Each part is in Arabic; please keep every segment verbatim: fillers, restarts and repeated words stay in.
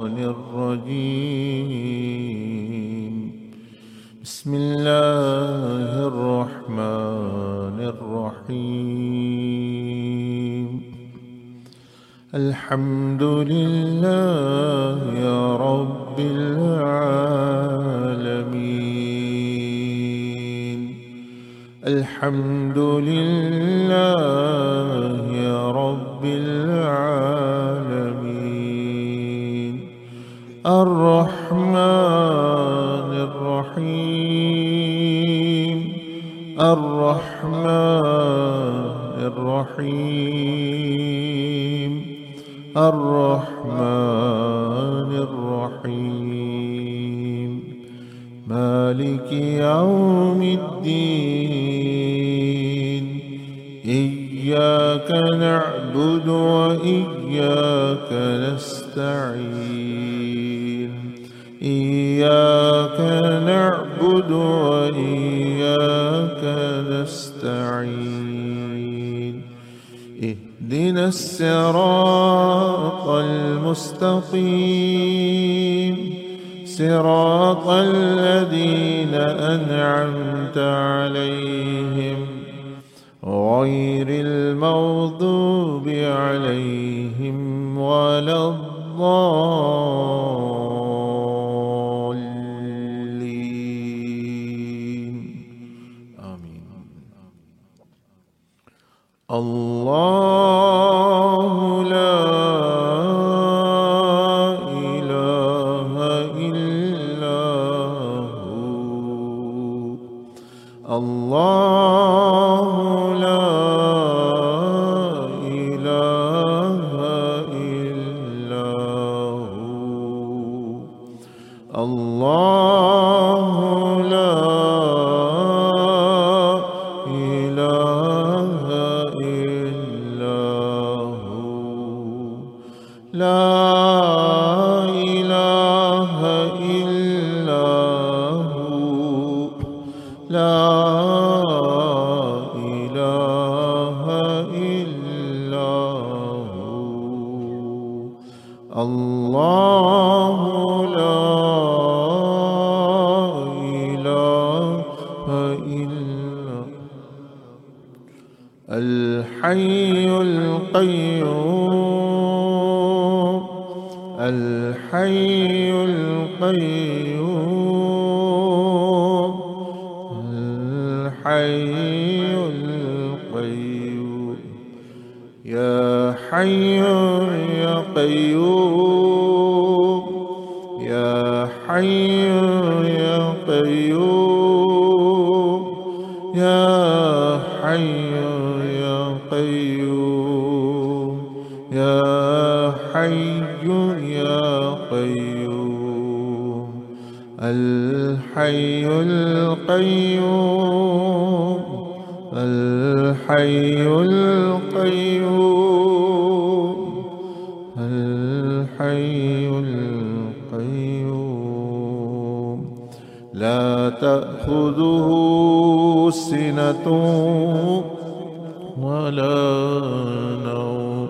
الشيطان الرجيم. بسم الله الرحمن الرحيم. الحمد لله يا رب العالمين. الحمد لله يا رب العالمين. الرحمن الرحيم. الرحمن الرحيم. الرحمن الرحيم. مالك يوم الدين. إياك نعبد وإياك نستعين. إياك نعبد وإياك نستعين. اهدنا الصراط المستقيم. صراط الذين أنعمت عليهم غير المغضوب عليهم ولا الضالين. آمين. الله لا إله إلا هو. الله لا إله إلا هو. الله لا إله إلا هو. لا إله إلا هو. لا إله إلا هو. الله لا إله إلا هو. الحي القيوم. الحي القيوم. الحي القيوم. يا حي يا قيوم. يا حي يا قيوم. يا حي يا قيوم. يا حي يا قيوم. الحي القيوم. الحي القيوم. الحي القيوم. لا تأخذه سنة ولا نوم.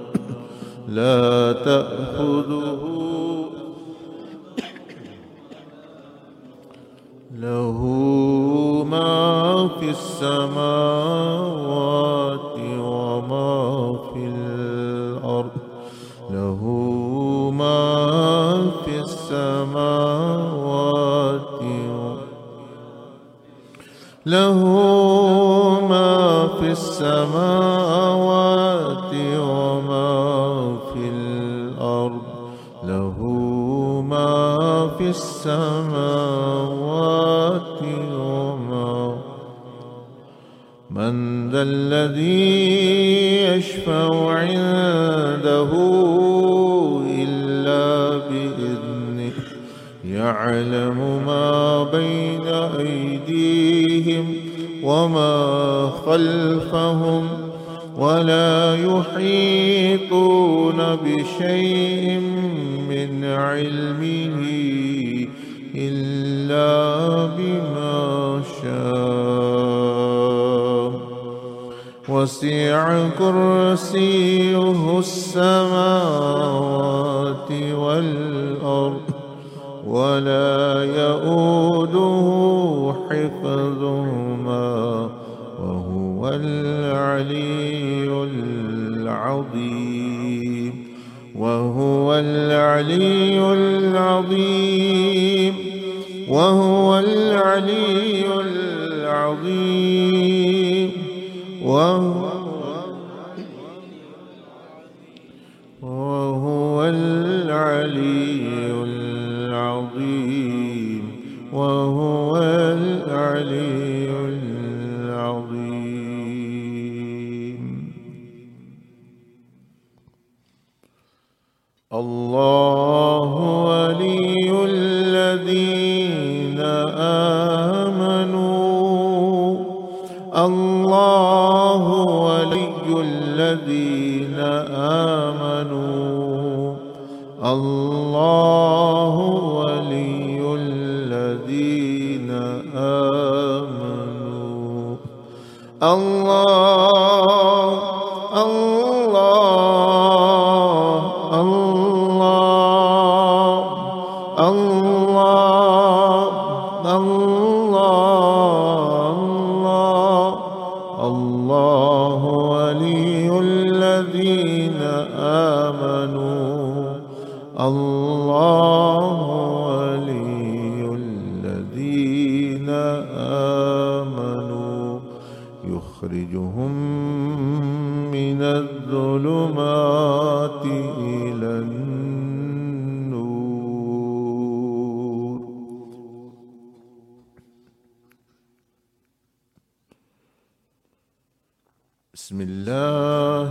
لا تأخذه. له ما في السماوات وما في الأرض. له ما في السماوات. له ما في السماوات وما في الأرض. له ما في السماوات وما. من ذا الذي يشفع عنده إلا بإذنه. يعلم ما بين أيديهم وما خلفهم ولا يحيطون بشيء من علمه إلا بما شاء. وسع كرسيه السماوات والأرض. ولا يؤوده حفظهما وهو العلي العظيم وهو العلي العظيم وهو العلي العظيم وهو العلي العظيم وهو العلي العظيم. الله ولي الذين آمنوا الله ولي الذين آمنوا الله ولي الذين آمنوا الله الله الله الله الله الله ولي الذين آمنوا الله ولي الذين آمنوا يخرجهم من الظلمات إلى النور. بسم الله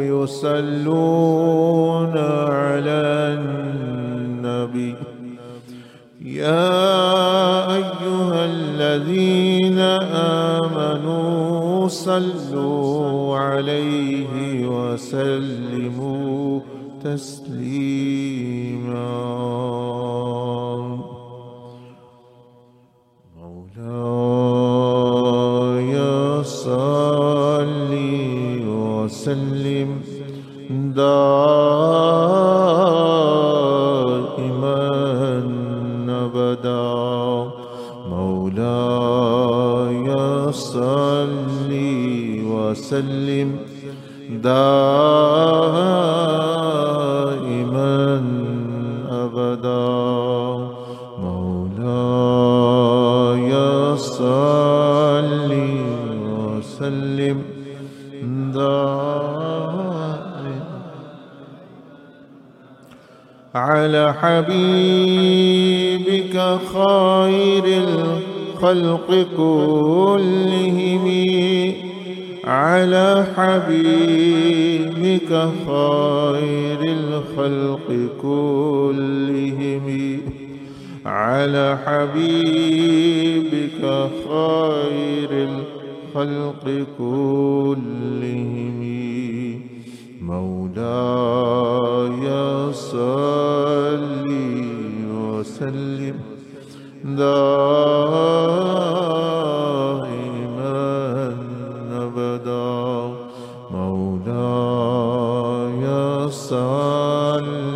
يصلون على النبي يا أيها الذين آمنوا صلوا عليه وسلموا تسليما. مولاي صل وسلم دائما أبدا. مولاي صل وسلم دائما أبدا. مولاي صل وسلم على حبيبك خير الخلق كلهم على حبيبك خير الخلق كلهم على حبيبك خير الخلق كلهم. مولاي صل وسلم دائما أبدا. مولاي صل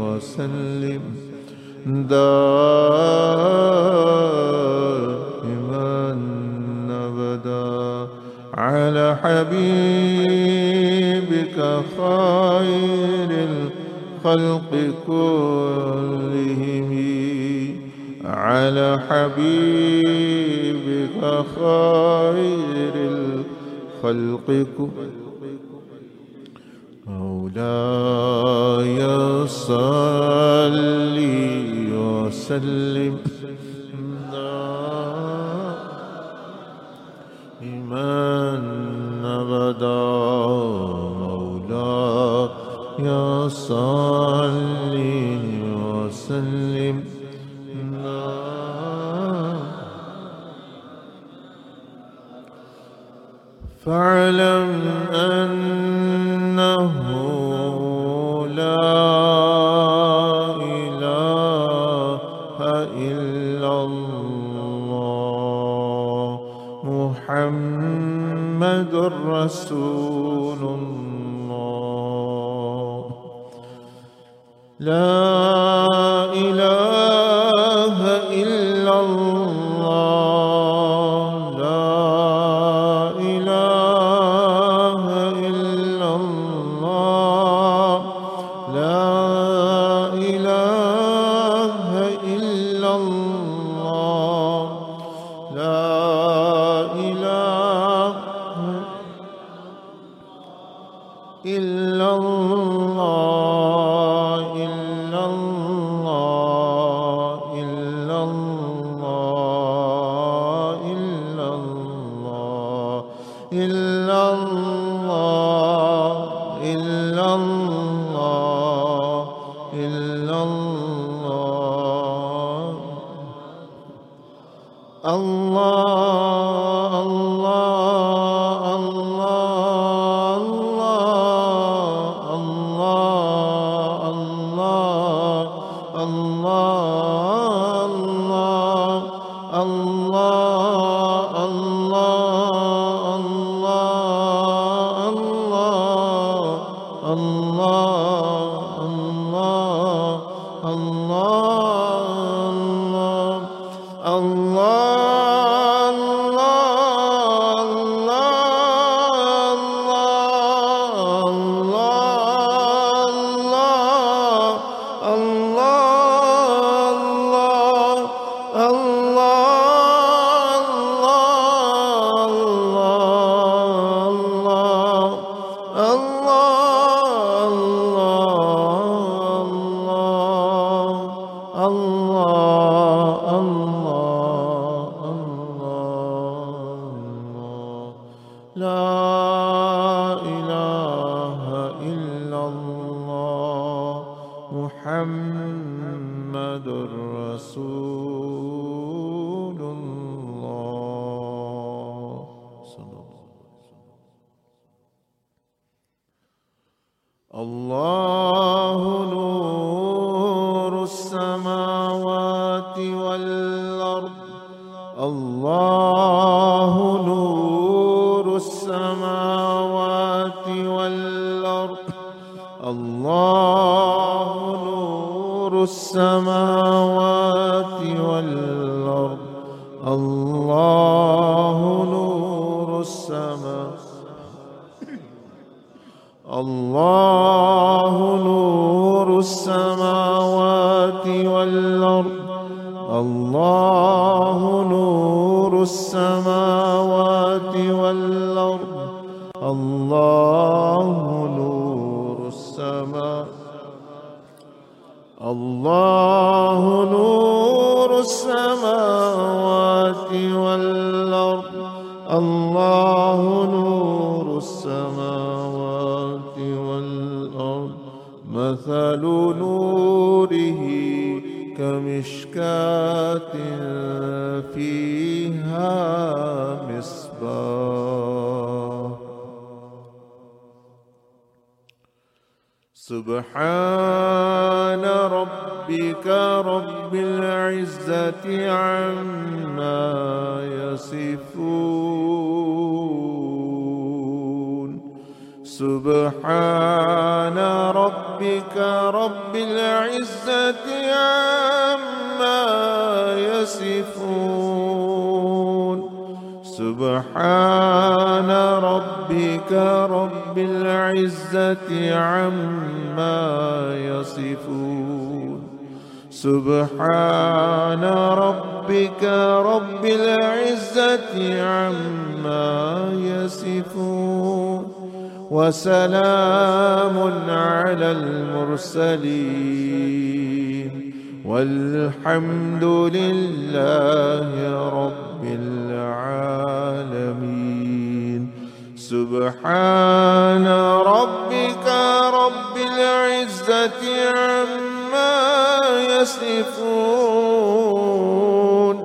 وسلم دائما أبدا على حبيبك خير الخلق كلهم، على حبيبك خير الخلق مولاي صل وسلم دائما أبدا. مولاي صل وسلم فاعلم أنه لا إله إلا الله محمد رسول الله. لا إله إلا الله سبحان ربك رب العزة العزة عما يصفون سبحان ربك رب العزة عما يصفون سبحان ربك رب العزة عما يصفون سبحان ربك رب العزة عما يصفون وسلام على المرسلين والحمد لله رب العالمين سبحان ربك رب العزة عما يصفون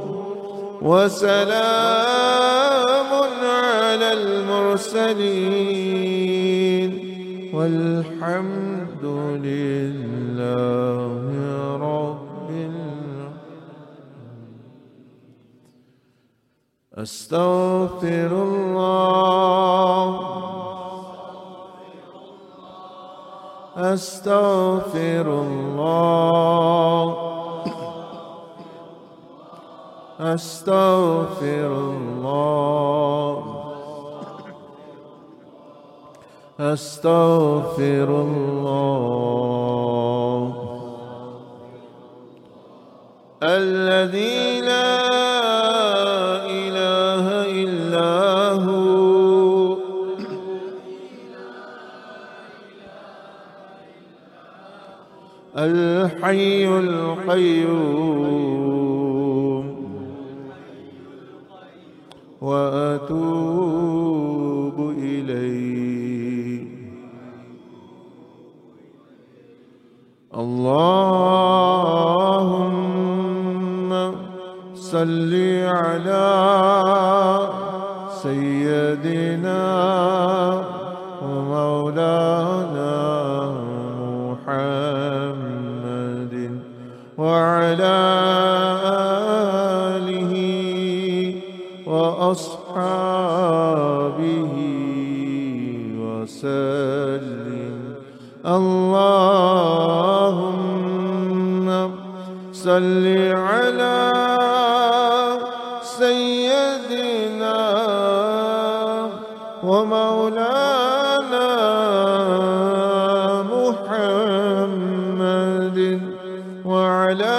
وسلام على المرسلين والحمد لله رب العالمين. أستغفر الله أستغفر الله أستغفر الله أستغفر الله الذي لا إله إلا هو الحي القيوم وأتوب إليه. اللهم صل على سيدنا ومولانا محمد وعلى آله وأصحابه وسلم. اللهم صل على سيدنا ومولانا محمد وعلى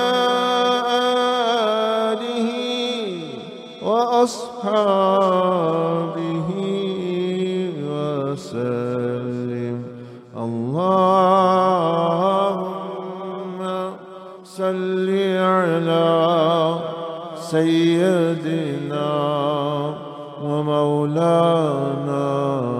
آله وأصحابه وسلم. اللهم صل على سيدنا ومولانا